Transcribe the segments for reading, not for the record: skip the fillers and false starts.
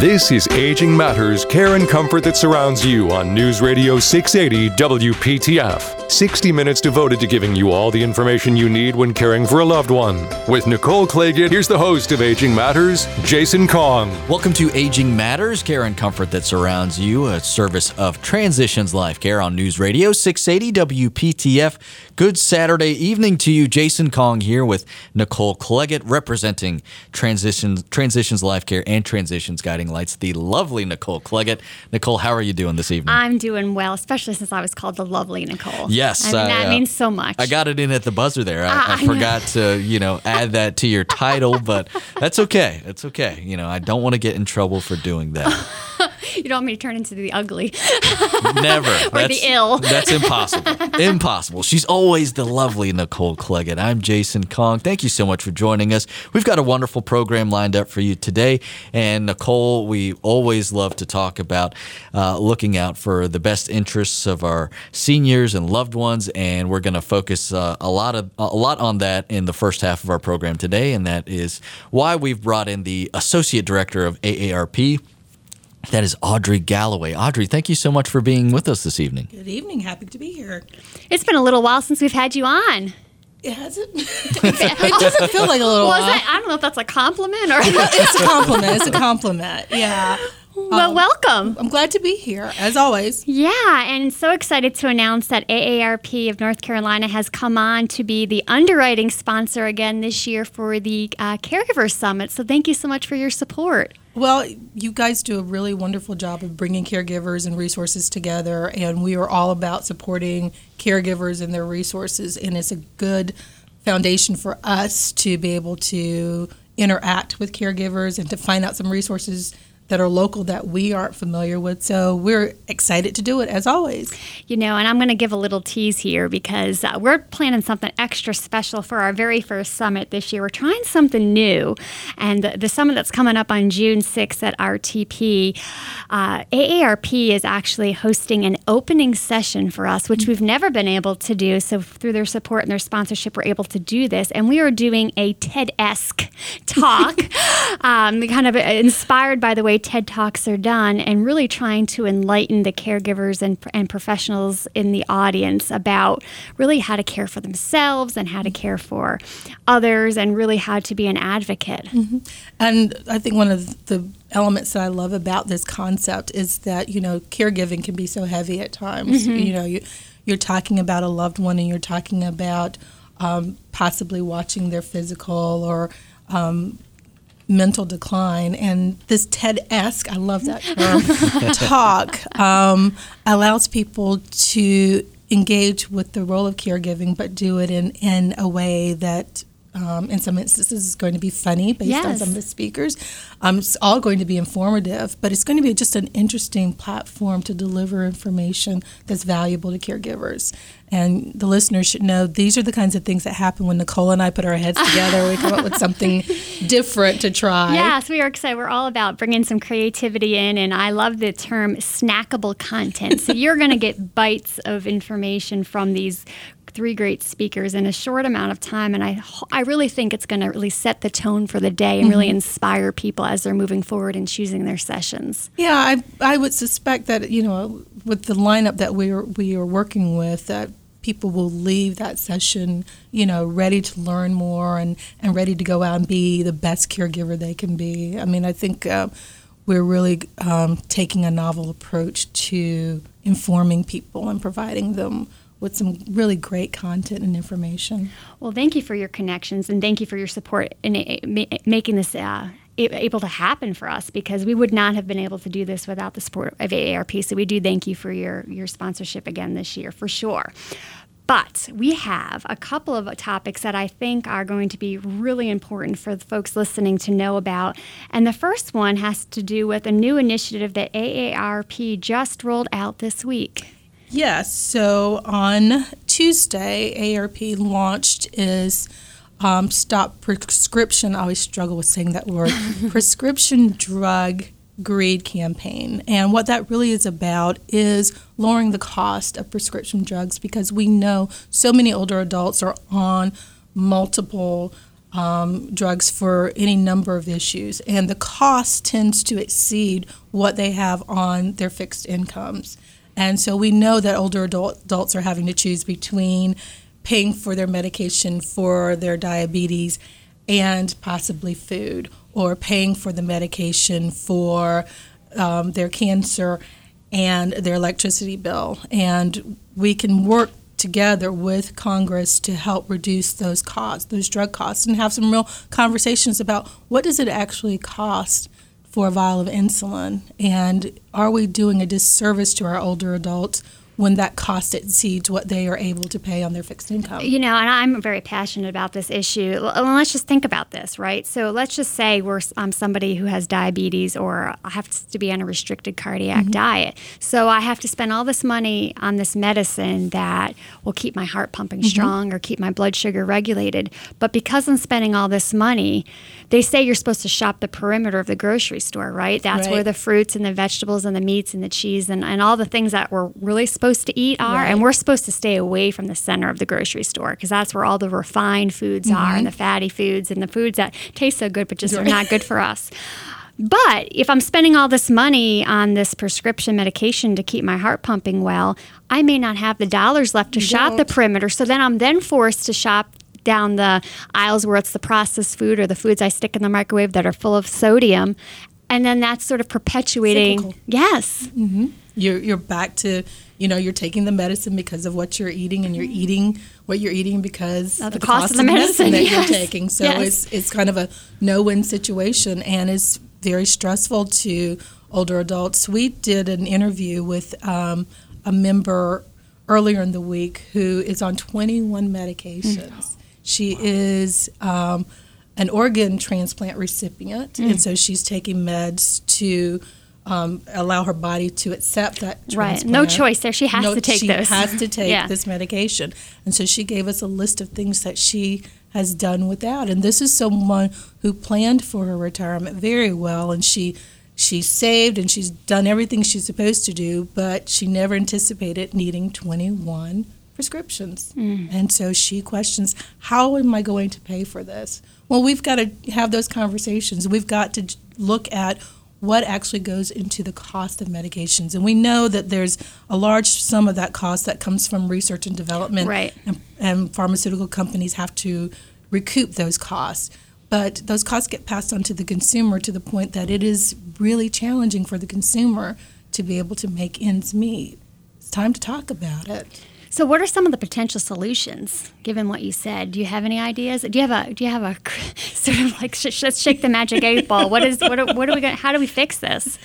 This is Aging Matters, care and comfort that surrounds you on News Radio 680 WPTF. 60 minutes devoted to giving you all the information you need when caring for a loved one. With Nicole Cliggett, here's the host of Aging Matters, Jason Kong. Welcome to Aging Matters, care and comfort that surrounds you, a service of Transitions Life Care on News Radio 680 WPTF. Good Saturday evening to you. Jason Kong here with Nicole Cliggett, representing Transitions Life Care and Transitions Guiding Lights, the lovely Nicole Cliggett. Nicole, how are you doing this evening? I'm doing well, especially since I was called the lovely Nicole. Yes. I mean, that means so much. I got it in at the buzzer there. I forgot to, add that to your title, but that's okay. It's okay. I don't want to get in trouble for doing that. You don't want me to turn into the ugly. Never. Or the ill. That's impossible. Impossible. She's always the lovely Nicole Cliggett. I'm Jason Kong. Thank you so much for joining us. We've got a wonderful program lined up for you today. And Nicole, we always love to talk about looking out for the best interests of our seniors and loved ones. And we're going to focus a lot on that in the first half of our program today. And that is why we've brought in the Associate Director of AARP. That is Audrey Galloway. Audrey, thank you so much for being with us this evening. Good evening. Happy to be here. It's been a little while since we've had you on. It hasn't. It doesn't feel like a little while. I don't know if that's a compliment or... It's a compliment. It's a compliment. Yeah. Well, welcome. I'm glad to be here, as always. Yeah, and so excited to announce that AARP of North Carolina has come on to be the underwriting sponsor again this year for the Caregiver Summit. So thank you so much for your support. Well, you guys do a really wonderful job of bringing caregivers and resources together, and we are all about supporting caregivers and their resources, and it's a good foundation for us to be able to interact with caregivers and to find out some resources that are local that we aren't familiar with. So we're excited to do it, as always. And I'm going to give a little tease here because we're planning something extra special for our very first summit this year. We're trying something new. And the summit that's coming up on June 6th at RTP, AARP is actually hosting an opening session for us, which we've never been able to do. So through their support and their sponsorship, we're able to do this. And we are doing a TED-esque talk, kind of inspired by the way TED Talks are done, and really trying to enlighten the caregivers and professionals in the audience about really how to care for themselves and how to care for others and really how to be an advocate. Mm-hmm. And I think one of the elements that I love about this concept is that, caregiving can be so heavy at times. Mm-hmm. You're talking about a loved one, and you're talking about possibly watching their physical or mental decline, and this TED-esque, I love that term, talk allows people to engage with the role of caregiving, but do it in a way that in some instances is going to be funny based on some of the speakers. It's all going to be informative, but it's going to be just an interesting platform to deliver information that's valuable to caregivers. And the listeners should know these are the kinds of things that happen when Nicole and I put our heads together. We come up with something different to try. Yes, we are excited. We're all about bringing some creativity in, and I love the term snackable content. So you're going to get bites of information from these three great speakers in a short amount of time, and I really think it's going to really set the tone for the day and really inspire people as they're moving forward and choosing their sessions. Yeah, I would suspect that, with the lineup that we are working with, that people will leave that session, ready to learn more and ready to go out and be the best caregiver they can be. I mean, I think we're really taking a novel approach to informing people and providing them with some really great content and information. Well, thank you for your connections, and thank you for your support in making this able to happen for us, because we would not have been able to do this without the support of AARP. So we do thank you for your sponsorship again this year, for sure. But we have a couple of topics that I think are going to be really important for the folks listening to know about. And the first one has to do with a new initiative that AARP just rolled out this week. Yes, so on Tuesday, AARP launched is Stop Prescription. I always struggle with saying that word. Prescription Drug Greed Campaign. And what that really is about is lowering the cost of prescription drugs, because we know so many older adults are on multiple drugs for any number of issues, and the cost tends to exceed what they have on their fixed incomes. And so we know that older adults are having to choose between paying for their medication for their diabetes and possibly food, or paying for the medication for their cancer and their electricity bill. And we can work together with Congress to help reduce those costs, those drug costs, and have some real conversations about what does it actually cost for a vial of insulin, and are we doing a disservice to our older adults when that cost exceeds what they are able to pay on their fixed income? You know, and I'm very passionate about this issue. Let's just think about this, right? So let's just say I'm somebody who has diabetes, or I have to be on a restricted cardiac diet. So I have to spend all this money on this medicine that will keep my heart pumping strong or keep my blood sugar regulated. But because I'm spending all this money, they say you're supposed to shop the perimeter of the grocery store, right? That's right. Where the fruits and the vegetables and the meats and the cheese and all the things that we're really supposed to eat are, right. And we're supposed to stay away from the center of the grocery store, because that's where all the refined foods are, and the fatty foods and the foods that taste so good but just are not good for us. But if I'm spending all this money on this prescription medication to keep my heart pumping well, I may not have the dollars left to shop the perimeter, so then I'm then forced to shop down the aisles where it's the processed food or the foods I stick in the microwave that are full of sodium, and then that's sort of perpetuating. Cyclical. Yes. Mm-hmm. You're back to, you know, you're taking the medicine because of what you're eating, and you're eating what you're eating because of the cost of the medicine that you're taking. So it's kind of a no-win situation, and it's very stressful to older adults. We did an interview with a member earlier in the week who is on 21 medications. She is an organ transplant recipient, and so she's taking meds to allow her body to accept that transplant. Right, no choice there. She has to take those. She has to take this medication. And so she gave us a list of things that she has done without. And this is someone who planned for her retirement very well, and she saved and she's done everything she's supposed to do, but she never anticipated needing 21 prescriptions. And so she questions, how am I going to pay for this? Well, we've got to have those conversations. We've got to look at what actually goes into the cost of medications. And we know that there's a large sum of that cost that comes from research and development, and pharmaceutical companies have to recoup those costs. But those costs get passed on to the consumer, to the point that it is really challenging for the consumer to be able to make ends meet. It's time to talk about it. So what are some of the potential solutions, given what you said? Do you have any ideas? Do you have a sort of like, let's shake the magic eight ball? How do we fix this?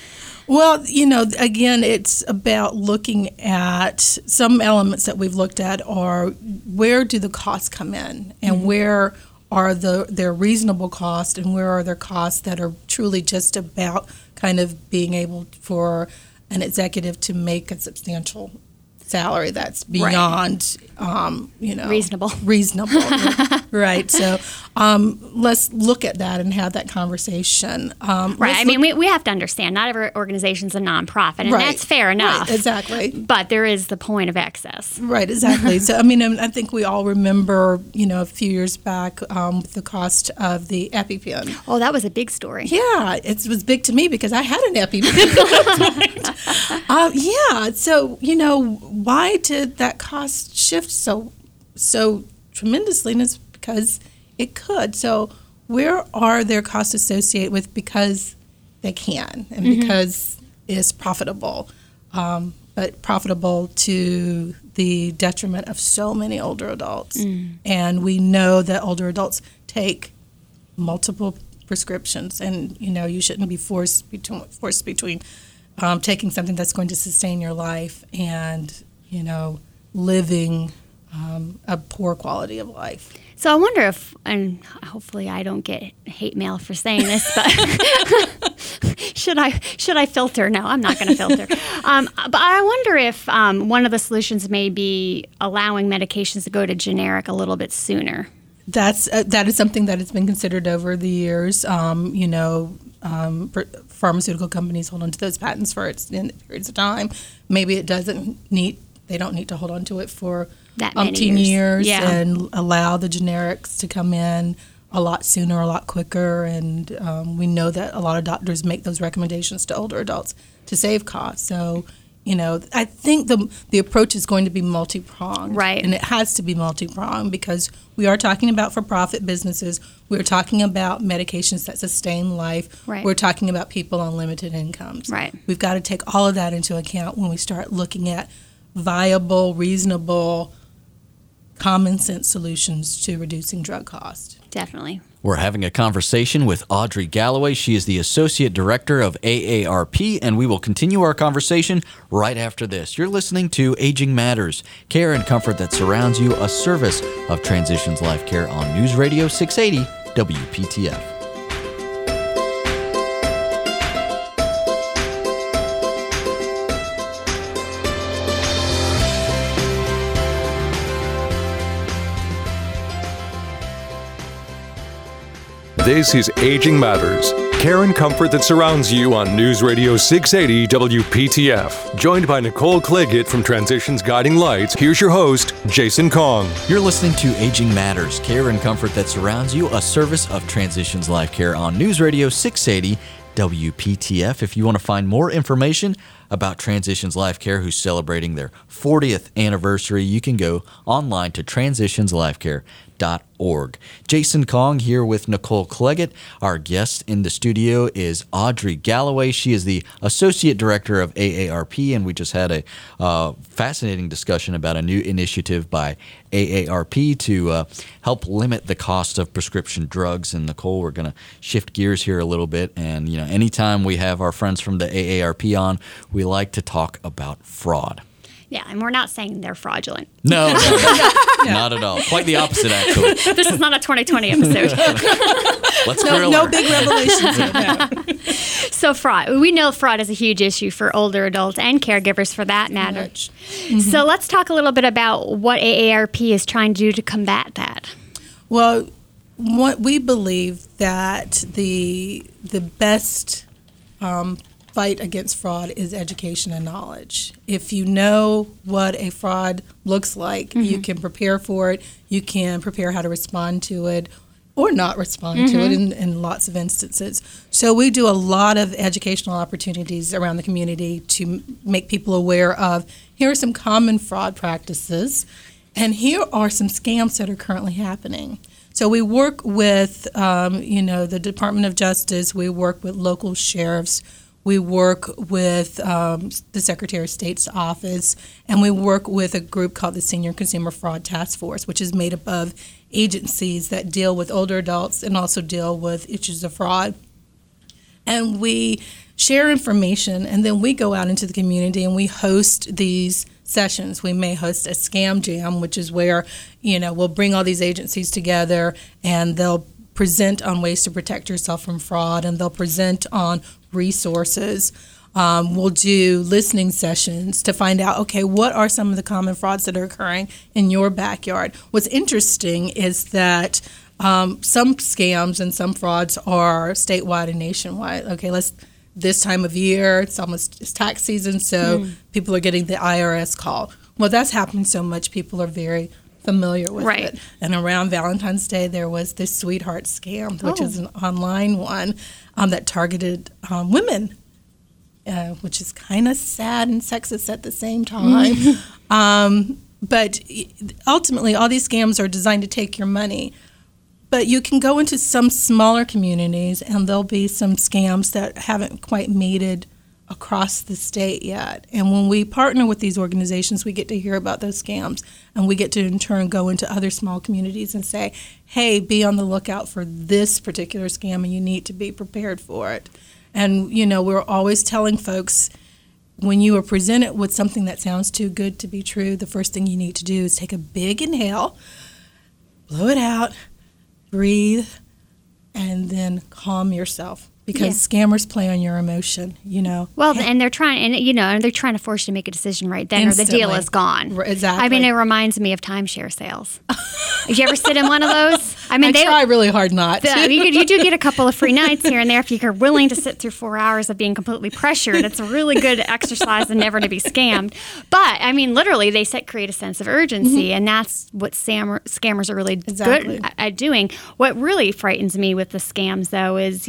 Well, you know, again, it's about looking at some elements that we've looked at are, where do the costs come in, and where are their reasonable costs, and where are their costs that are truly just about kind of being able for an executive to make a substantial salary that's beyond, reasonable, right? So let's look at that and have that conversation. Right. I mean, we have to understand not every organization's a nonprofit, and that's fair enough. Right, exactly. But there is the point of excess. Right. Exactly. So I mean, I think we all remember, you know, a few years back, the cost of the EpiPen. Oh, that was a big story. Yeah, it was big to me because I had an EpiPen. Yeah. So you know, why did that cost shift so tremendously? And it's because it could. So where are their costs associated with because they can, and because it's profitable, but profitable to the detriment of so many older adults. And we know that older adults take multiple prescriptions, and you know, you shouldn't be forced between taking something that's going to sustain your life and, you know, living a poor quality of life. So I wonder if, and hopefully I don't get hate mail for saying this, but should I filter? No, I'm not going to filter. But I wonder if one of the solutions may be allowing medications to go to generic a little bit sooner. That is something that has been considered over the years. Pharmaceutical companies hold on to those patents for extended periods of time. Maybe they don't need to hold on to it for that many 10 years and allow the generics to come in a lot sooner, a lot quicker, and we know that a lot of doctors make those recommendations to older adults to save costs. So, you know, I think the approach is going to be multi-pronged. Right. And it has to be multi-pronged because we are talking about for-profit businesses. We're talking about medications that sustain life. Right. We're talking about people on limited incomes. Right. We've got to take all of that into account when we start looking at viable, reasonable, common sense solutions to reducing drug costs. Definitely. We're having a conversation with Audrey Galloway. She is the Associate Director of AARP, and we will continue our conversation right after this. You're listening to Aging Matters, Care and Comfort That Surrounds You, a service of Transitions Life Care on News Radio 680 WPTF. This is Aging Matters, care and comfort that surrounds you on News Radio 680 WPTF. Joined by Nicole Cliggett from Transitions Guiding Lights, here's your host, Jason Kong. You're listening to Aging Matters, care and comfort that surrounds you, a service of Transitions Life Care on News Radio 680 WPTF. If you want to find more information about Transitions Life Care, who's celebrating their 40th anniversary, you can go online to transitionslifecare.org. Jason Kong here with Nicole Cliggett. Our guest in the studio is Audrey Galloway. She is the Associate Director of AARP, and we just had a fascinating discussion about a new initiative by AARP to help limit the cost of prescription drugs. And Nicole, we're going to shift gears here a little bit. And you know, anytime we have our friends from the AARP on, we like to talk about fraud. Yeah, and we're not saying they're fraudulent. No. Not at all. Quite the opposite, actually. This is not a 2020 episode. No big revelations here. No. So fraud. We know fraud is a huge issue for older adults and caregivers for that matter. Mm-hmm. So let's talk a little bit about what AARP is trying to do to combat that. Well, what we believe that the best fight against fraud is education and knowledge. If you know what a fraud looks like, mm-hmm. you can prepare for it, you can prepare how to respond to it or not respond mm-hmm. to it in lots of instances. So we do a lot of educational opportunities around the community to make people aware of, here are some common fraud practices and here are some scams that are currently happening. So we work with the Department of Justice, we work with local sheriffs, we work with the Secretary of State's office, and we work with a group called the Senior Consumer Fraud Task Force, which is made up of agencies that deal with older adults and also deal with issues of fraud. And we share information, and then we go out into the community and we host these sessions. We may host a scam jam, which is where, you know, we'll bring all these agencies together and they'll present on ways to protect yourself from fraud, and they'll present on resources. We'll do listening sessions to find out, okay, what are some of the common frauds that are occurring in your backyard? What's interesting is that some scams and some frauds are statewide and nationwide. Okay, this time of year, it's tax season, so people are getting the IRS call. Well, that's happening so much, people are very familiar with right. it. And around Valentine's Day, there was this sweetheart scam, which is an online one that targeted women, which is kind of sad and sexist at the same time. But ultimately, all these scams are designed to take your money. But you can go into some smaller communities, and there'll be some scams that haven't quite mated across the state yet. And when we partner with these organizations, we get to hear about those scams, and we get to in turn go into other small communities and say, hey, be on the lookout for this particular scam and you need to be prepared for it. And you know, we're always telling folks, when you are presented with something that sounds too good to be true, the first thing you need to do is take a big inhale, blow it out, breathe, and then calm yourself. because scammers play on your emotion, you know. Well, and they're trying, and they're trying to force you to make a decision right then, instantly, or the deal is gone. Exactly. I mean, it reminds me of timeshare sales. Did you ever sit in one of those? I mean, I try really hard not to. You do get a couple of free nights here and there if you're willing to sit through 4 hours of being completely pressured. It's a really good exercise and never to be scammed. But I mean, literally, they create a sense of urgency, and that's what scammers are really good at doing. What really frightens me with the scams, though, is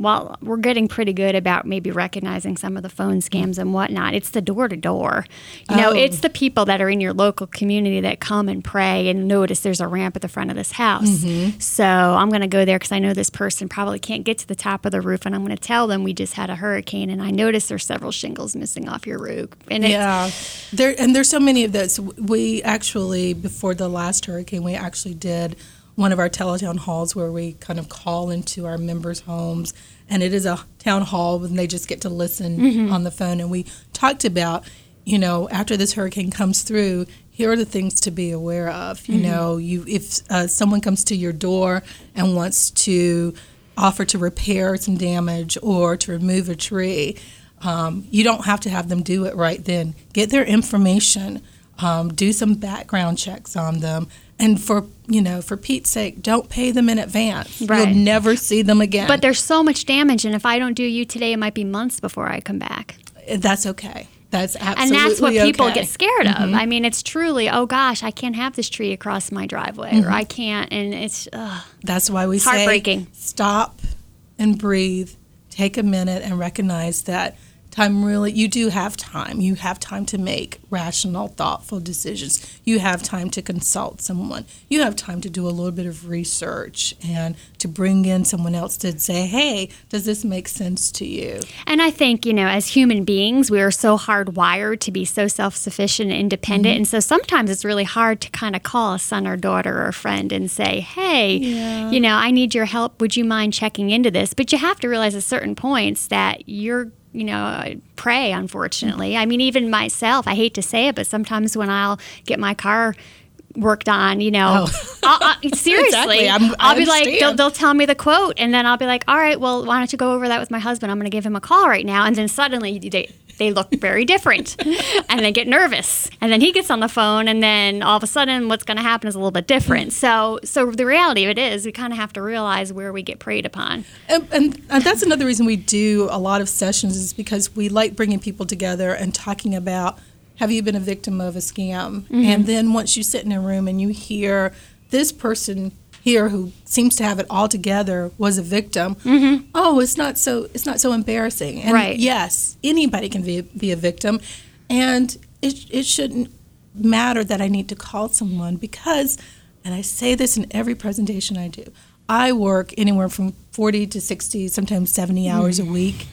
while we're getting pretty good about maybe recognizing some of the phone scams and whatnot, it's the door-to-door. It's the people that are in your local community that come and pray and notice there's a ramp at the front of this house. Mm-hmm. So I'm going to go there because I know this person probably can't get to the top of the roof, and I'm going to tell them we just had a hurricane, and I noticed there's several shingles missing off your roof. And there's so many of those. We actually, before the last hurricane, we actually did one of our teletown halls where we kind of call into our members' homes, and it is a town hall and they just get to listen on the phone. And we talked about, after this hurricane comes through, here are the things to be aware of. If someone comes to your door and wants to offer to repair some damage or to remove a tree, you don't have to have them do it right then. Get their information, do some background checks on them. And for Pete's sake, don't pay them in advance. Right. You'll never see them again. But there's so much damage, and if I don't do you today, it might be months before I come back. That's okay. That's absolutely okay. And that's what people get scared of. I mean, it's truly, oh gosh, I can't have this tree across my driveway, or I can't, and it's that's why we say heartbreaking. Stop and breathe, take a minute, and recognize that you do have time. You have time to make rational, thoughtful decisions. You have time to consult someone. You have time to do a little bit of research and to bring in someone else to say, hey, does this make sense to you? And I think, as human beings, we are so hardwired to be so self-sufficient and independent. And so sometimes it's really hard to kind of call a son or daughter or a friend and say, hey, I need your help. Would you mind checking into this? But you have to realize at certain points that you're prey, unfortunately. I mean, even myself, I hate to say it, but sometimes when I'll get my car worked on, seriously, exactly. I'll be like, they'll tell me the quote, and then I'll be like, all right, well, why don't you go over that with my husband? I'm going to give him a call right now. And then suddenly they look very different, and they get nervous, and then he gets on the phone, and then all of a sudden what's going to happen is a little bit different. So the reality of it is we kind of have to realize where we get preyed upon. And that's another reason we do a lot of sessions, is because we like bringing people together and talking about, have you been a victim of a scam? And then once you sit in a room and you hear this person here who seems to have it all together was a victim. Oh, it's not so embarrassing. And yes, anybody can be a victim, and it shouldn't matter that I need to call someone, because, and I say this in every presentation I do, I work anywhere from 40 to 60, sometimes 70 hours a week,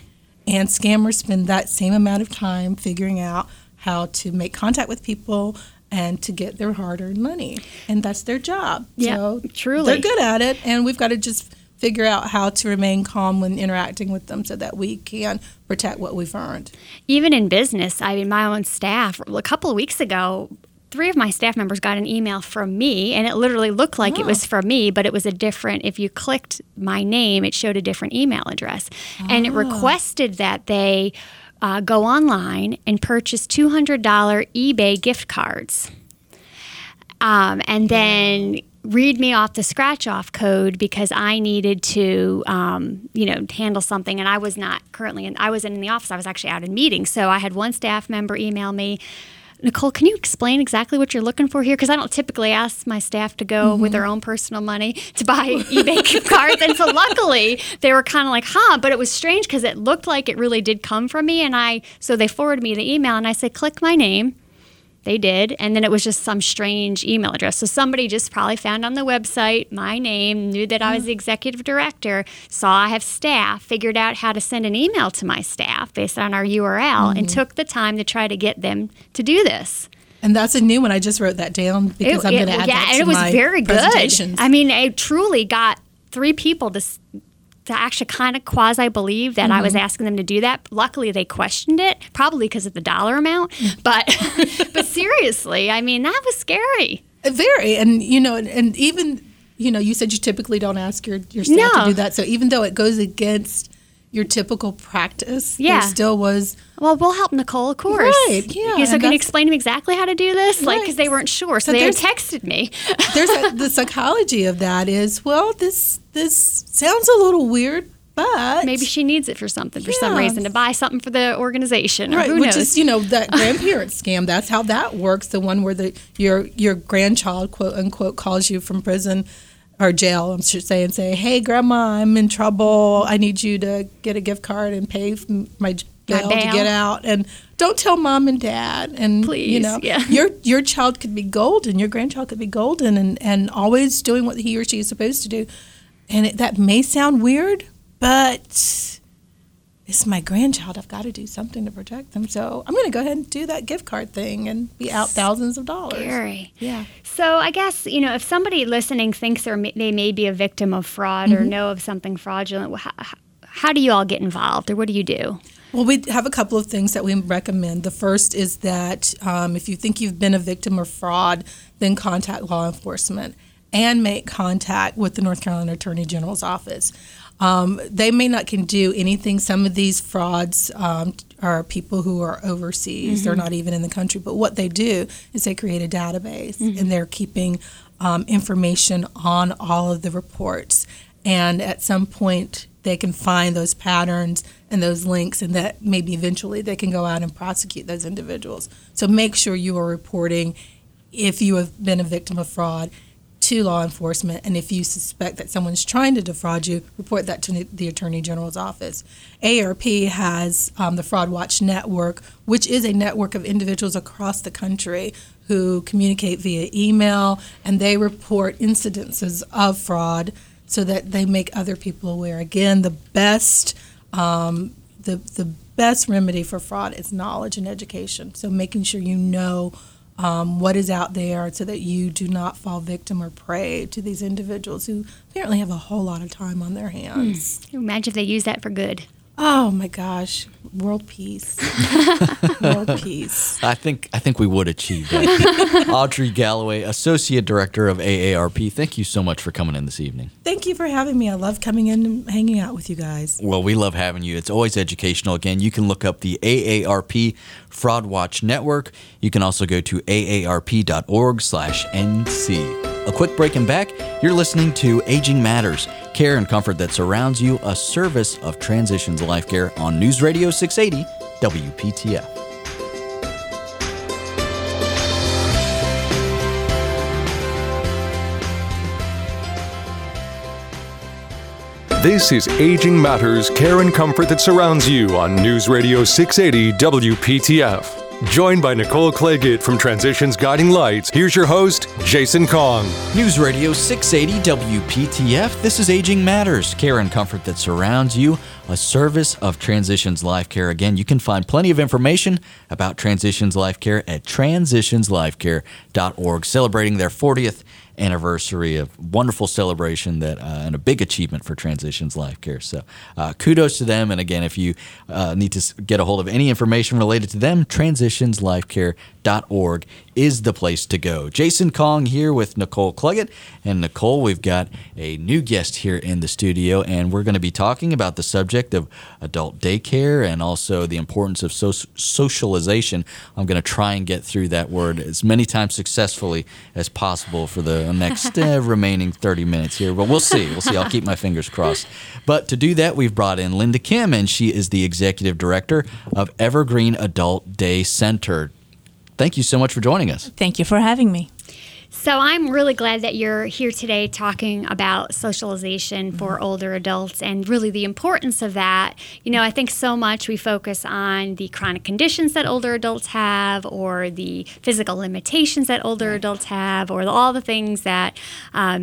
and scammers spend that same amount of time figuring out how to make contact with people and to get their hard-earned money, and that's their job. Yeah, so truly, they're good at it, and we've got to just figure out how to remain calm when interacting with them so that we can protect what we've earned. Even in business, I mean, my own staff, a couple of weeks ago, 3 of my staff members got an email from me, and it literally looked like it was from me, but it was a different, if you clicked my name, it showed a different email address, and it requested that they go online and purchase $200 eBay gift cards, and then read me off the scratch-off code, because I needed to, handle something, and I was not currently I was in the office. I was actually out in meetings, so I had one staff member email me, Nicole, can you explain exactly what you're looking for here? Because I don't typically ask my staff to go with their own personal money to buy eBay gift cards. And so luckily, they were kind of like, huh, but it was strange because it looked like it really did come from me. And so they forwarded me the email, and I said, click my name. They did. And then it was just some strange email address. So somebody just probably found on the website my name, knew that I was the executive director, saw I have staff, figured out how to send an email to my staff based on our URL, and took the time to try to get them to do this. And that's a new one. I just wrote that down because I'm going to add that to my presentations. It was very good. I mean, I truly got 3 people to actually kind of quasi-believe that I was asking them to do that. Luckily, they questioned it, probably because of the dollar amount. But seriously, I mean, that was scary. Very. And, you said you typically don't ask your staff to do that. So even though it goes against your typical practice. Yeah. There still was. Well, we'll help Nicole, of course. Right, yeah. So can you explain to me exactly how to do this? Right. Like, because they weren't sure, so they had texted me. The psychology of that is, well, this sounds a little weird, but maybe she needs it for something, for some reason, to buy something for the organization, or right, who knows. Which is, that grandparent scam. That's how that works, the one where your grandchild, quote, unquote, calls you from prison or jail, I'm sure, and say, hey, Grandma, I'm in trouble. I need you to get a gift card and pay my bail to get out. And don't tell Mom and Dad. And, please, your child could be golden. Your grandchild could be golden and always doing what he or she is supposed to do. And that may sound weird, but it's my grandchild. I've got to do something to protect them. So I'm going to go ahead and do that gift card thing and be out thousands of dollars. Scary. Yeah. So I guess, if somebody listening thinks they may be a victim of fraud or know of something fraudulent, how do you all get involved, or what do you do? Well, we have a couple of things that we recommend. The first is that if you think you've been a victim of fraud, then contact law enforcement and make contact with the North Carolina Attorney General's office. They may not can do anything. Some of these frauds are people who are overseas. They're not even in the country. But what they do is they create a database, and they're keeping information on all of the reports. And at some point, they can find those patterns and those links, and that maybe eventually they can go out and prosecute those individuals. So make sure you are reporting if you have been a victim of fraud to law enforcement, and if you suspect that someone's trying to defraud you, report that to the Attorney General's office. AARP has the Fraud Watch Network, which is a network of individuals across the country who communicate via email, and they report incidences of fraud so that they make other people aware. Again, the best remedy for fraud is knowledge and education, so making sure you know what is out there so that you do not fall victim or prey to these individuals who apparently have a whole lot of time on their hands. Can you imagine if they use that for good? Oh, my gosh. World peace. World peace. I think we would achieve that. Audrey Galloway, Associate Director of AARP, thank you so much for coming in this evening. Thank you for having me. I love coming in and hanging out with you guys. Well, we love having you. It's always educational. Again, you can look up the AARP Fraud Watch Network. You can also go to aarp.org/NC. A quick break and back. You're listening to Aging Matters, care and comfort that surrounds you, a service of Transitions Life Care on News Radio 680 WPTF. This is Aging Matters, care and comfort that surrounds you on News Radio 680 WPTF. Joined by Nicole Cliggett from Transitions Guiding Lights, here's your host, Jason Kong. News Radio 680 WPTF. This is Aging Matters, care and comfort that surrounds you, a service of Transitions Life Care. Again, you can find plenty of information about Transitions Life Care at transitionslifecare.org, celebrating their 40th anniversary, a wonderful celebration and a big achievement for Transitions Life Care. So kudos to them. And again, if you need to get a hold of any information related to them, transitionslifecare.org is the place to go. Jason Kong here with Nicole Cliggett. And Nicole, we've got a new guest here in the studio, and we're going to be talking about the subject of adult daycare and also the importance of socialization. I'm going to try and get through that word as many times successfully as possible for the next remaining 30 minutes here, but we'll see. We'll see. I'll keep my fingers crossed. But to do that, we've brought in Linda Kim, and she is the Executive Director of Evergreen Adult Day Center. Thank you so much for joining us. Thank you for having me. So I'm really glad that you're here today talking about socialization for older adults and really the importance of that. I think so much we focus on the chronic conditions that older adults have, or the physical limitations that older adults have, or all the things that, are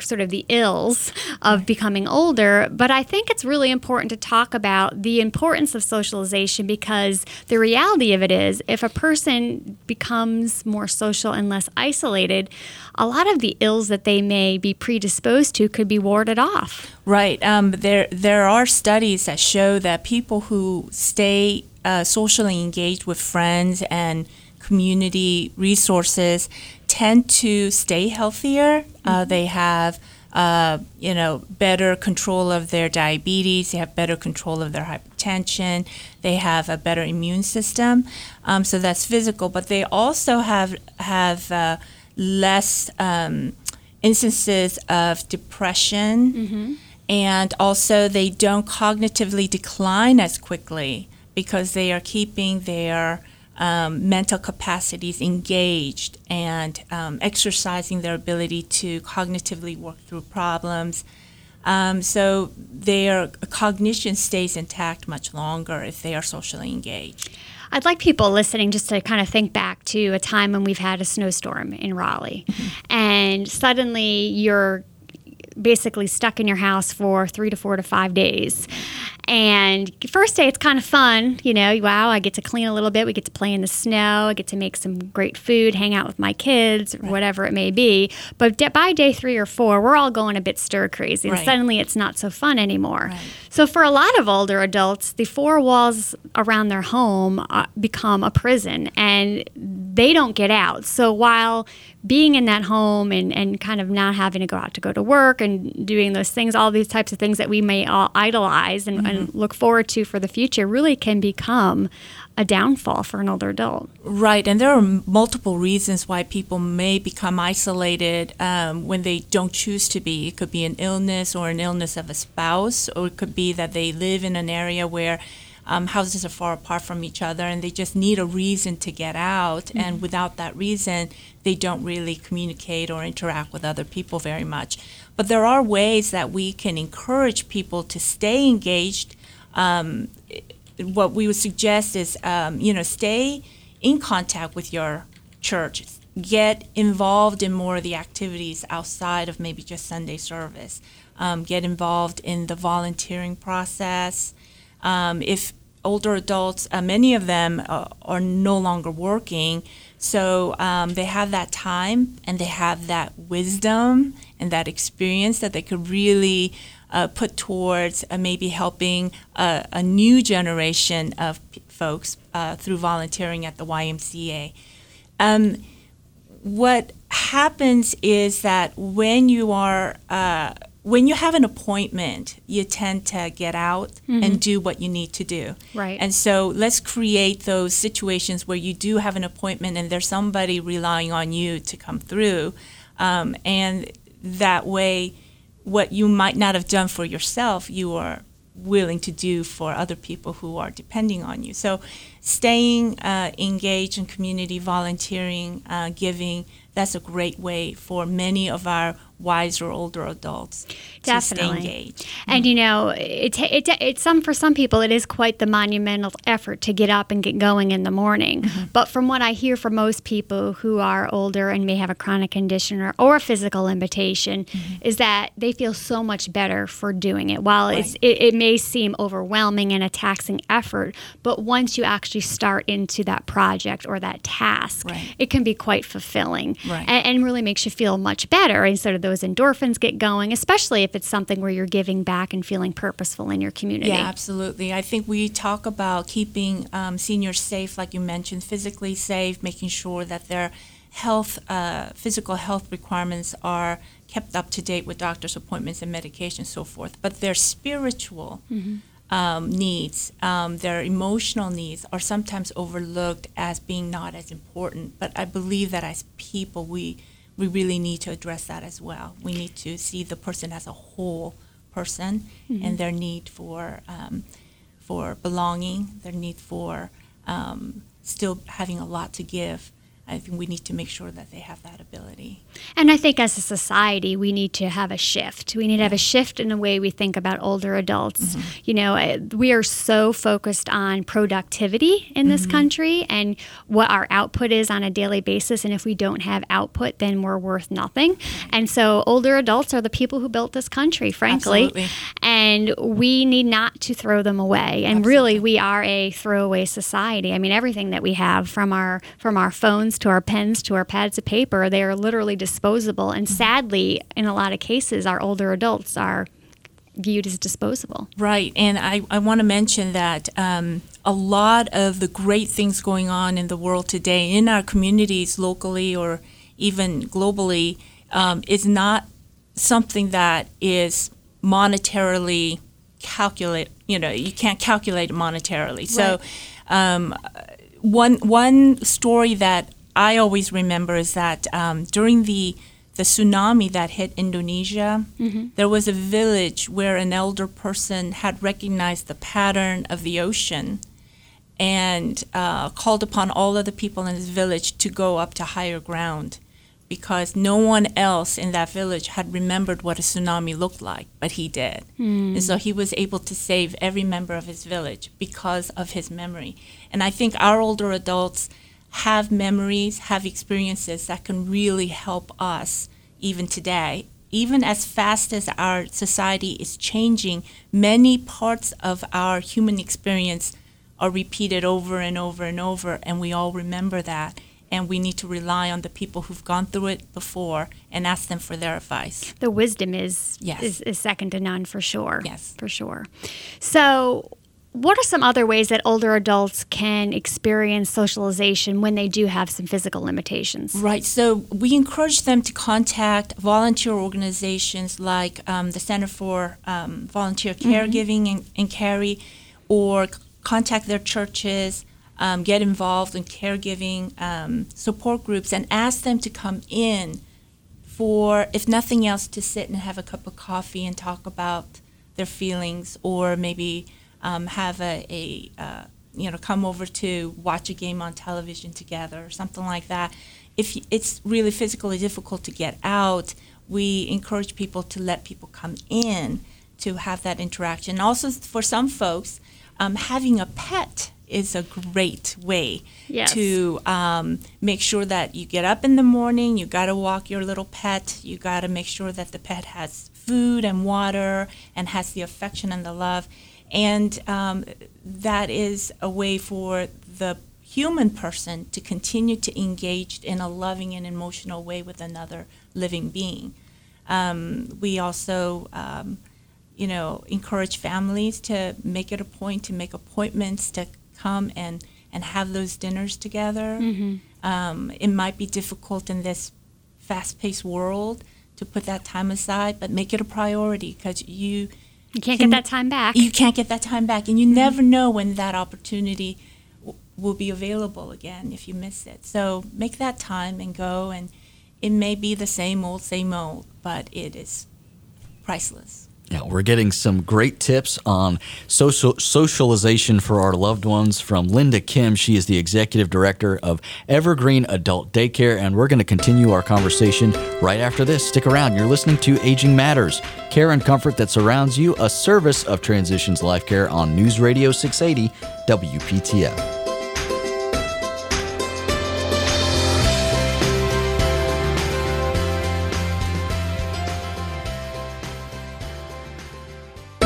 sort of the ills of becoming older. But I think it's really important to talk about the importance of socialization, because the reality of it is, if a person becomes more social and less isolated, a lot of the ills that they may be predisposed to could be warded off. Right. There are studies that show that people who stay socially engaged with friends and community resources tend to stay healthier. They have better control of their diabetes, they have better control of their hypertension, they have a better immune system. So that's physical, but they also have less instances of depression, mm-hmm. and also they don't cognitively decline as quickly because they are keeping their mental capacities engaged and exercising their ability to cognitively work through problems. So their cognition stays intact much longer if they are socially engaged. I'd like people listening just to kind of think back to a time when we've had a snowstorm in Raleigh, mm-hmm. and suddenly you're basically stuck in your house for 3 to 4 to 5 days. And first day, it's kind of fun. Wow, I get to clean a little bit. We get to play in the snow. I get to make some great food, hang out with my kids, right. whatever it may be. But by day 3 or 4, we're all going a bit stir crazy. And right. suddenly it's not so fun anymore. Right. So for a lot of older adults, the four walls around their home become a prison and they don't get out. So while being in that home and kind of not having to go out to go to work and doing those things, all these types of things that we may all idolize and, mm-hmm. and look forward to for the future really can become a downfall for an older adult. Right, and there are multiple reasons why people may become isolated when they don't choose to be. It could be an illness or an illness of a spouse, or it could be that they live in an area where houses are far apart from each other and they just need a reason to get out, mm-hmm. and without that reason they don't really communicate or interact with other people very much. But there are ways that we can encourage people to stay engaged. What we would suggest is, stay in contact with your church. Get involved in more of the activities outside of maybe just Sunday service. Get involved in the volunteering process. If older adults, many of them are no longer working, so they have that time and they have that wisdom and that experience that they could really put towards maybe helping a new generation of folks through volunteering at the YMCA. What happens is that when you have an appointment, you tend to get out, mm-hmm. and do what you need to do. Right. And so let's create those situations where you do have an appointment and there's somebody relying on you to come through, and that way what you might not have done for yourself, you are willing to do for other people who are depending on you. So staying engaged in community, volunteering, giving, that's a great way for many of our wiser older adults to stay engaged. And, for some people, it is quite the monumental effort to get up and get going in the morning. Mm-hmm. But from what I hear from most people who are older and may have a chronic condition or a physical limitation, mm-hmm. is that they feel so much better for doing it. While right. it may seem overwhelming and a taxing effort, but once you actually start into that project or that task, right. it can be quite fulfilling, right. and really makes you feel much better. And sort of those endorphins get going, especially if it's something where you're giving back and feeling purposeful in your community. Yeah, absolutely. I think we talk about keeping seniors safe, like you mentioned, physically safe, making sure that their health, physical health requirements are kept up to date with doctor's appointments and medication and so forth. But their spiritual mm-hmm. Needs, their emotional needs are sometimes overlooked as being not as important. But I believe that as people, we really need to address that as well. We need to see the person as a whole person, mm-hmm. and their need for belonging, their need for still having a lot to give. I think we need to make sure that they have that ability. And I think as a society, we need to have a shift. We need to have a shift in the way we think about older adults. Mm-hmm. We are so focused on productivity in this mm-hmm. country and what our output is on a daily basis. And if we don't have output, then we're worth nothing. And so older adults are the people who built this country, frankly. Absolutely. And we need not to throw them away. And Absolutely. Really, we are a throwaway society. I mean, everything that we have, from our phones to our pens, to our pads of paper, they are literally disposable. And sadly, in a lot of cases, our older adults are viewed as disposable. Right. And I want to mention that a lot of the great things going on in the world today, in our communities, locally or even globally, is not something that is monetarily calculate. You know, you can't calculate it monetarily. Right. So one story that I always remember is that during the tsunami that hit Indonesia, mm-hmm. there was a village where an elder person had recognized the pattern of the ocean and called upon all of the people in this village to go up to higher ground, because no one else in that village had remembered what a tsunami looked like, but he did. Mm. And so he was able to save every member of his village because of his memory. And I think our older adults have memories, have experiences that can really help us even today. Even as fast as our society is changing, many parts of our human experience are repeated over and over and over, and we all remember that. And we need to rely on the people who've gone through it before and ask them for their advice. The wisdom is second to none, for sure. Yes. For sure. So what are some other ways that older adults can experience socialization when they do have some physical limitations? Right. So we encourage them to contact volunteer organizations like the Center for Volunteer Caregiving mm-hmm. and CARI, or contact their churches. Get involved in caregiving support groups, and ask them to come in for, if nothing else, to sit and have a cup of coffee and talk about their feelings, or maybe have a come over to watch a game on television together or something like that. If it's really physically difficult to get out, we encourage people to let people come in to have that interaction. Also, for some folks, having a pet is a great way yes. to make sure that you get up in the morning, you got to walk your little pet, you got to make sure that the pet has food and water and has the affection and the love. And that is a way for the human person to continue to engage in a loving and emotional way with another living being. We also encourage families to make it a point to make appointments to come and have those dinners together. Mm-hmm. It might be difficult in this fast-paced world to put that time aside, but make it a priority, because you can't get that time back. You can't get that time back, and you mm-hmm. never know when that opportunity will be available again if you miss it. So make that time and go, and it may be the same old, but it is priceless. Now, we're getting some great tips on socialization for our loved ones from Linda Kim. She is the Executive Director of Evergreen Adult Daycare, and we're going to continue our conversation right after this. Stick around. You're listening to Aging Matters, care and comfort that surrounds you, a service of Transitions Life Care on News Radio 680 WPTF.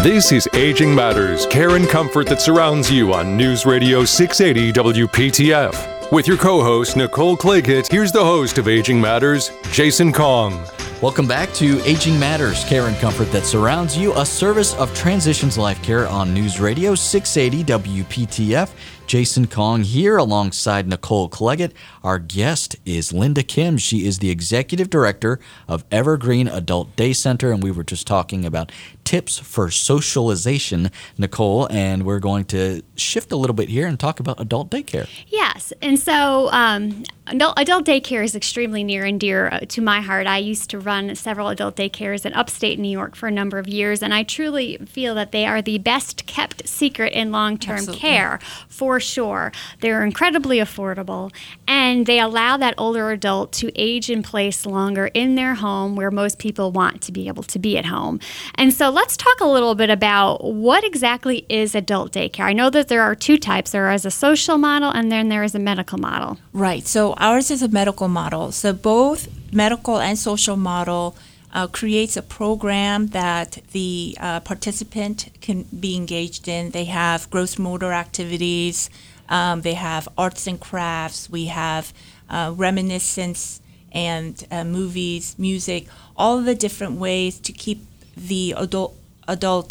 This is Aging Matters, care and comfort that surrounds you on News Radio 680 WPTF. With your co-host, Nicole Cliggett, here's the host of Aging Matters, Jason Kong. Welcome back to Aging Matters, care and comfort that surrounds you, a service of Transitions Life Care on News Radio 680 WPTF. Jason Kong here alongside Nicole Cliggett. Our guest is Linda Kim. She is the Executive Director of Evergreen Adult Day Center, and we were just talking about tips for socialization, Nicole, and we're going to shift a little bit here and talk about adult daycare. Yes, and so adult daycare is extremely near and dear to my heart. I used to run several adult daycares in upstate New York for a number of years, and I truly feel that they are the best kept secret in long-term Absolutely. Care for sure. They're incredibly affordable, and they allow that older adult to age in place longer in their home, where most people want to be able to be at home. And so let's talk a little bit about what exactly is adult daycare. I know that there are two types. There is a social model, and then there is a medical model. Right. So ours is a medical model. So both medical and social model creates a program that the participant can be engaged in. They have gross motor activities. They have arts and crafts. We have reminiscence and movies, music, all the different ways to keep the adult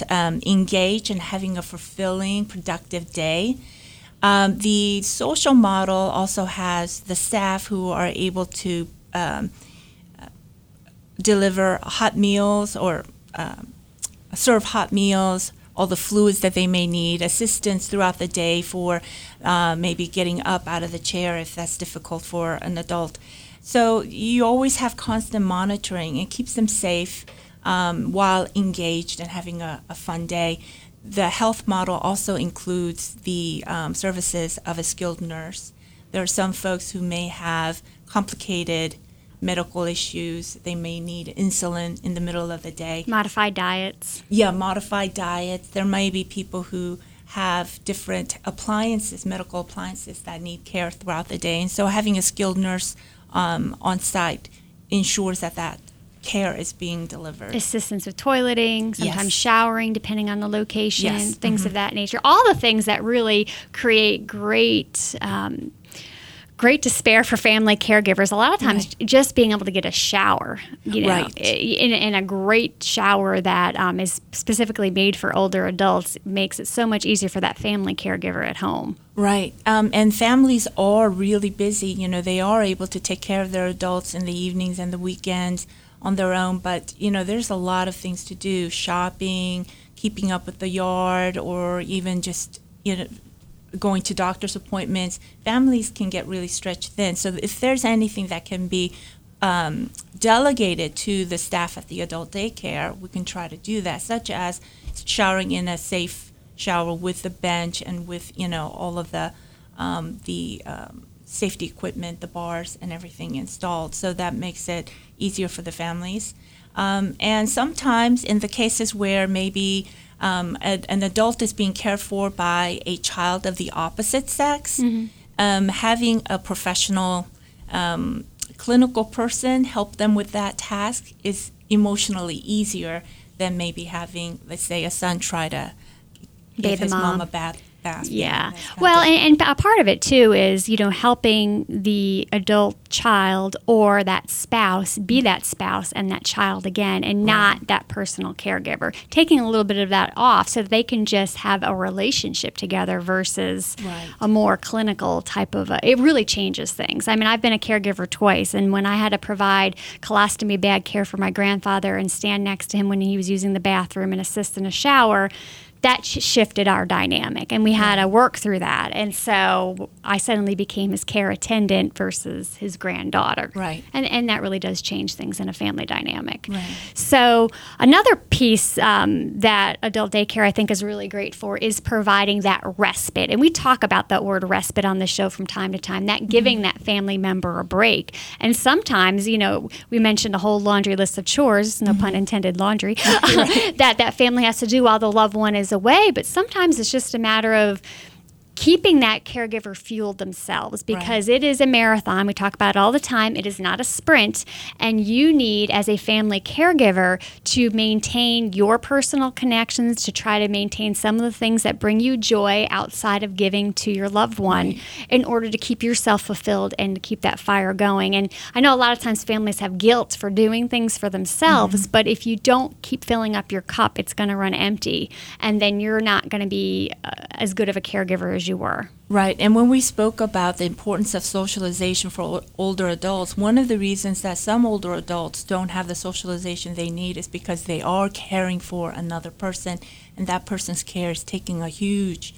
engaged and having a fulfilling, productive day. The social model also has the staff who are able to deliver hot meals or serve hot meals, all the fluids that they may need, assistance throughout the day for maybe getting up out of the chair if that's difficult for an adult. So you always have constant monitoring. It keeps them safe while engaged and having a fun day. The health model also includes the services of a skilled nurse. There are some folks who may have complicated medical issues. They may need insulin in the middle of the day. Modified diets. Yeah, modified diets. There may be people who have different appliances, medical appliances that need care throughout the day. And so having a skilled nurse on site ensures that that care is being delivered. Assistance with toileting, sometimes showering depending on the location, things of that nature. All the things that really create great great despair for family caregivers. A lot of times just being able to get a shower, you know, in a great shower that is specifically made for older adults makes it so much easier for that family caregiver at home. Right. And families are really busy. You know, they are able to take care of their adults in the evenings and the weekends on their own. But, you know, there's a lot of things to do, shopping, keeping up with the yard, or even just, you know, going to doctor's appointments. Families can get really stretched thin. So if there's anything that can be delegated to the staff at the adult daycare, we can try to do that, such as showering in a safe shower with the bench and with, you know, all of the safety equipment, the bars and everything installed. So that makes it easier for the families. And sometimes in the cases where maybe an adult is being cared for by a child of the opposite sex, having a professional clinical person help them with that task is emotionally easier than maybe having, let's say, a son try to give his mom a bath. Yeah. Well, and a part of it, too, is, you know, helping the adult child or that spouse be that spouse and that child again and not that personal caregiver. Taking a little bit of that off so they can just have a relationship together versus a more clinical type of it really changes things. I mean, I've been a caregiver twice, and when I had to provide colostomy bag care for my grandfather and stand next to him when he was using the bathroom and assist in a shower, that shifted our dynamic, and we had to work through that. And so I suddenly became his care attendant versus his granddaughter. Right. And that really does change things in a family dynamic. Right. So another piece that adult daycare I think is really great for is providing that respite. And we talk about that word respite on the show from time to time, that giving that family member a break. And sometimes, you know, we mentioned a whole laundry list of chores, no pun intended, laundry, that family has to do while the loved one is away, but sometimes it's just a matter of keeping that caregiver fueled themselves, because it is a marathon. We talk about it all the time. It is not a sprint, and you need, as a family caregiver, to maintain your personal connections, to try to maintain some of the things that bring you joy outside of giving to your loved one in order to keep yourself fulfilled and to keep that fire going. And I know a lot of times families have guilt for doing things for themselves, but if you don't keep filling up your cup, it's going to run empty, and then you're not going to be as good of a caregiver as you were. Right. And when we spoke about the importance of socialization for older adults, one of the reasons that some older adults don't have the socialization they need is because they are caring for another person, and that person's care is taking a huge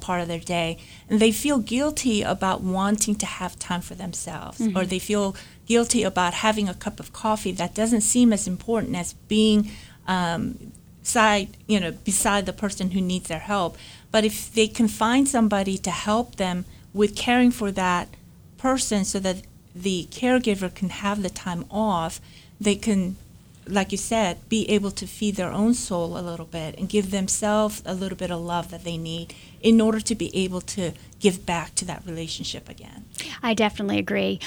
part of their day. And they feel guilty about wanting to have time for themselves, or they feel guilty about having a cup of coffee that doesn't seem as important as being beside the person who needs their help. But if they can find somebody to help them with caring for that person so that the caregiver can have the time off, they can, like you said, be able to feed their own soul a little bit and give themselves a little bit of love that they need in order to be able to give back to that relationship again. I definitely agree.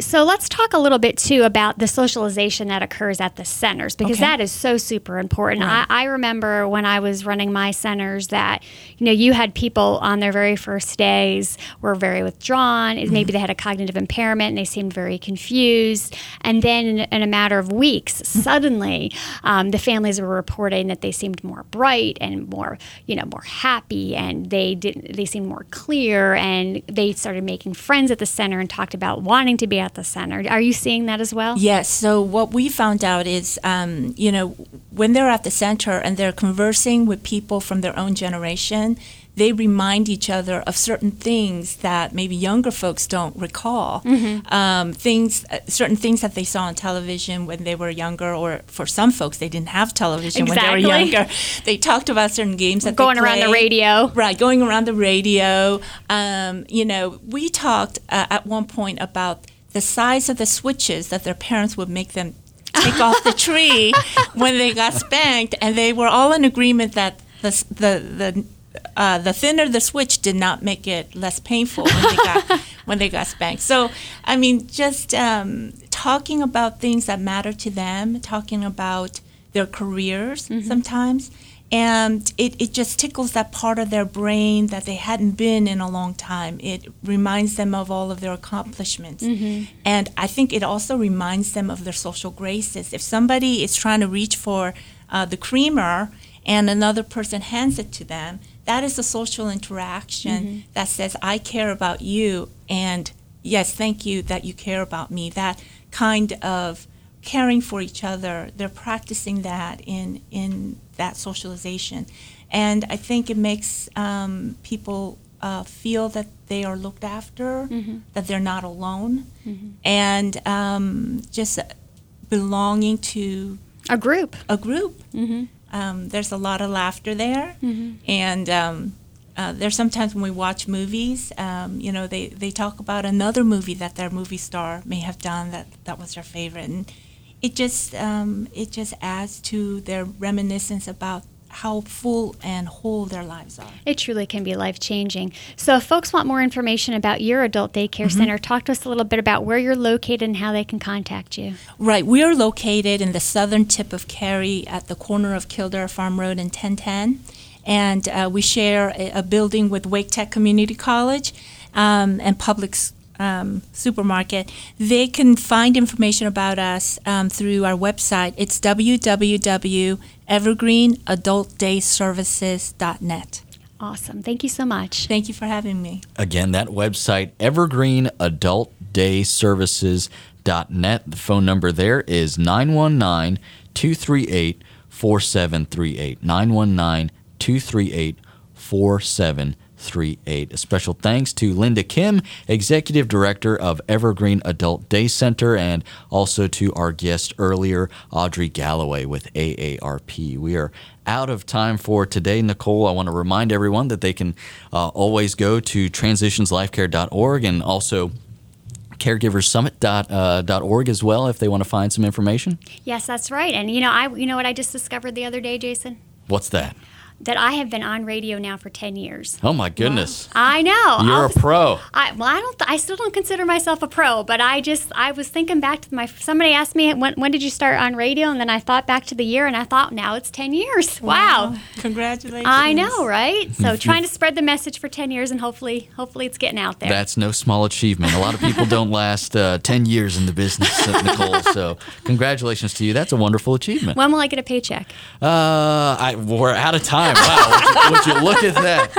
So let's talk a little bit, too, about the socialization that occurs at the centers, because that is so super important. Right. I remember when I was running my centers that, you know, you had people on their very first days were very withdrawn. Maybe they had a cognitive impairment and they seemed very confused. And then in a matter of weeks, suddenly the families were reporting that they seemed more bright and more, you know, more happy and they seemed more clear, and they started making friends at the center and talked about wanting to be at the center. Are you seeing that as well? Yes. So what we found out is, when they're at the center and they're conversing with people from their own generation, they remind each other of certain things that maybe younger folks don't recall, mm-hmm. Certain things that they saw on television when they were younger, or for some folks, they didn't have television exactly. when they were younger. They talked about certain games that they played. Going around the radio. Right, going around the radio. We talked at one point about the size of the switches that their parents would make them take off the tree when they got spanked, and they were all in agreement that the thinner the switch did not make it less painful when they got spanked. So, I mean, just talking about things that matter to them, talking about their careers mm-hmm. sometimes, and it just tickles that part of their brain that they hadn't been in a long time. It reminds them of all of their accomplishments. Mm-hmm. And I think it also reminds them of their social graces. If somebody is trying to reach for the creamer and another person hands it to them, that is a social interaction mm-hmm. that says, I care about you, and yes, thank you that you care about me. That kind of caring for each other, they're practicing that in that socialization. And I think it makes people feel that they are looked after, mm-hmm. that they're not alone, mm-hmm. and just belonging to a group. Mm-hmm. There's a lot of laughter there, mm-hmm. and there's sometimes when we watch movies, they talk about another movie that their movie star may have done that was their favorite, and it just adds to their reminiscence about how full and whole their lives are. It truly can be life-changing. So if folks want more information about your adult daycare mm-hmm. center, talk to us a little bit about where you're located and how they can contact you. Right. We are located in the southern tip of Cary at the corner of Kildare Farm Road and 1010. And we share a building with Wake Tech Community College and Publix supermarket. They can find information about us through our website. It's www.evergreenadultdayservices.net. Awesome. Thank you so much. Thank you for having me. Again, that website, evergreenadultdayservices.net. The phone number there is 919-238-4738. 919-238-4738. A special thanks to Linda Kim, Executive Director of Evergreen Adult Day Center, and also to our guest earlier, Audrey Galloway with AARP. We are out of time for today, Nicole. I want to remind everyone that they can always go to transitionslifecare.org and also caregiversummit.org as well if they want to find some information. Yes, that's right. And you know what I just discovered the other day, Jason? What's that? That I have been on radio now for 10 years. Oh, my goodness. Wow. I know. You're a pro. I still don't consider myself a pro, but I was thinking back to somebody asked me, when did you start on radio? And then I thought back to the year, and I thought, now it's 10 years. Wow. Congratulations. I know, right? So trying to spread the message for 10 years, and hopefully it's getting out there. That's no small achievement. A lot of people don't last 10 years in the business, Nicole. So congratulations to you. That's a wonderful achievement. When will I get a paycheck? We're out of time. Wow, would you look at that?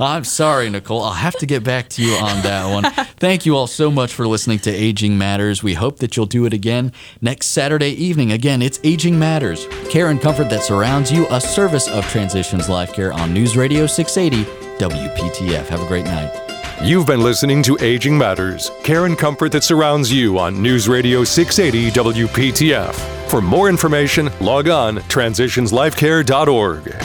I'm sorry, Nicole. I'll have to get back to you on that one. Thank you all so much for listening to Aging Matters. We hope that you'll do it again next Saturday evening. Again, it's Aging Matters, care and comfort that surrounds you, a service of Transitions Life Care on News Radio 680 WPTF. Have a great night. You've been listening to Aging Matters, care and comfort that surrounds you on News Radio 680 WPTF. For more information, log on transitionslifecare.org.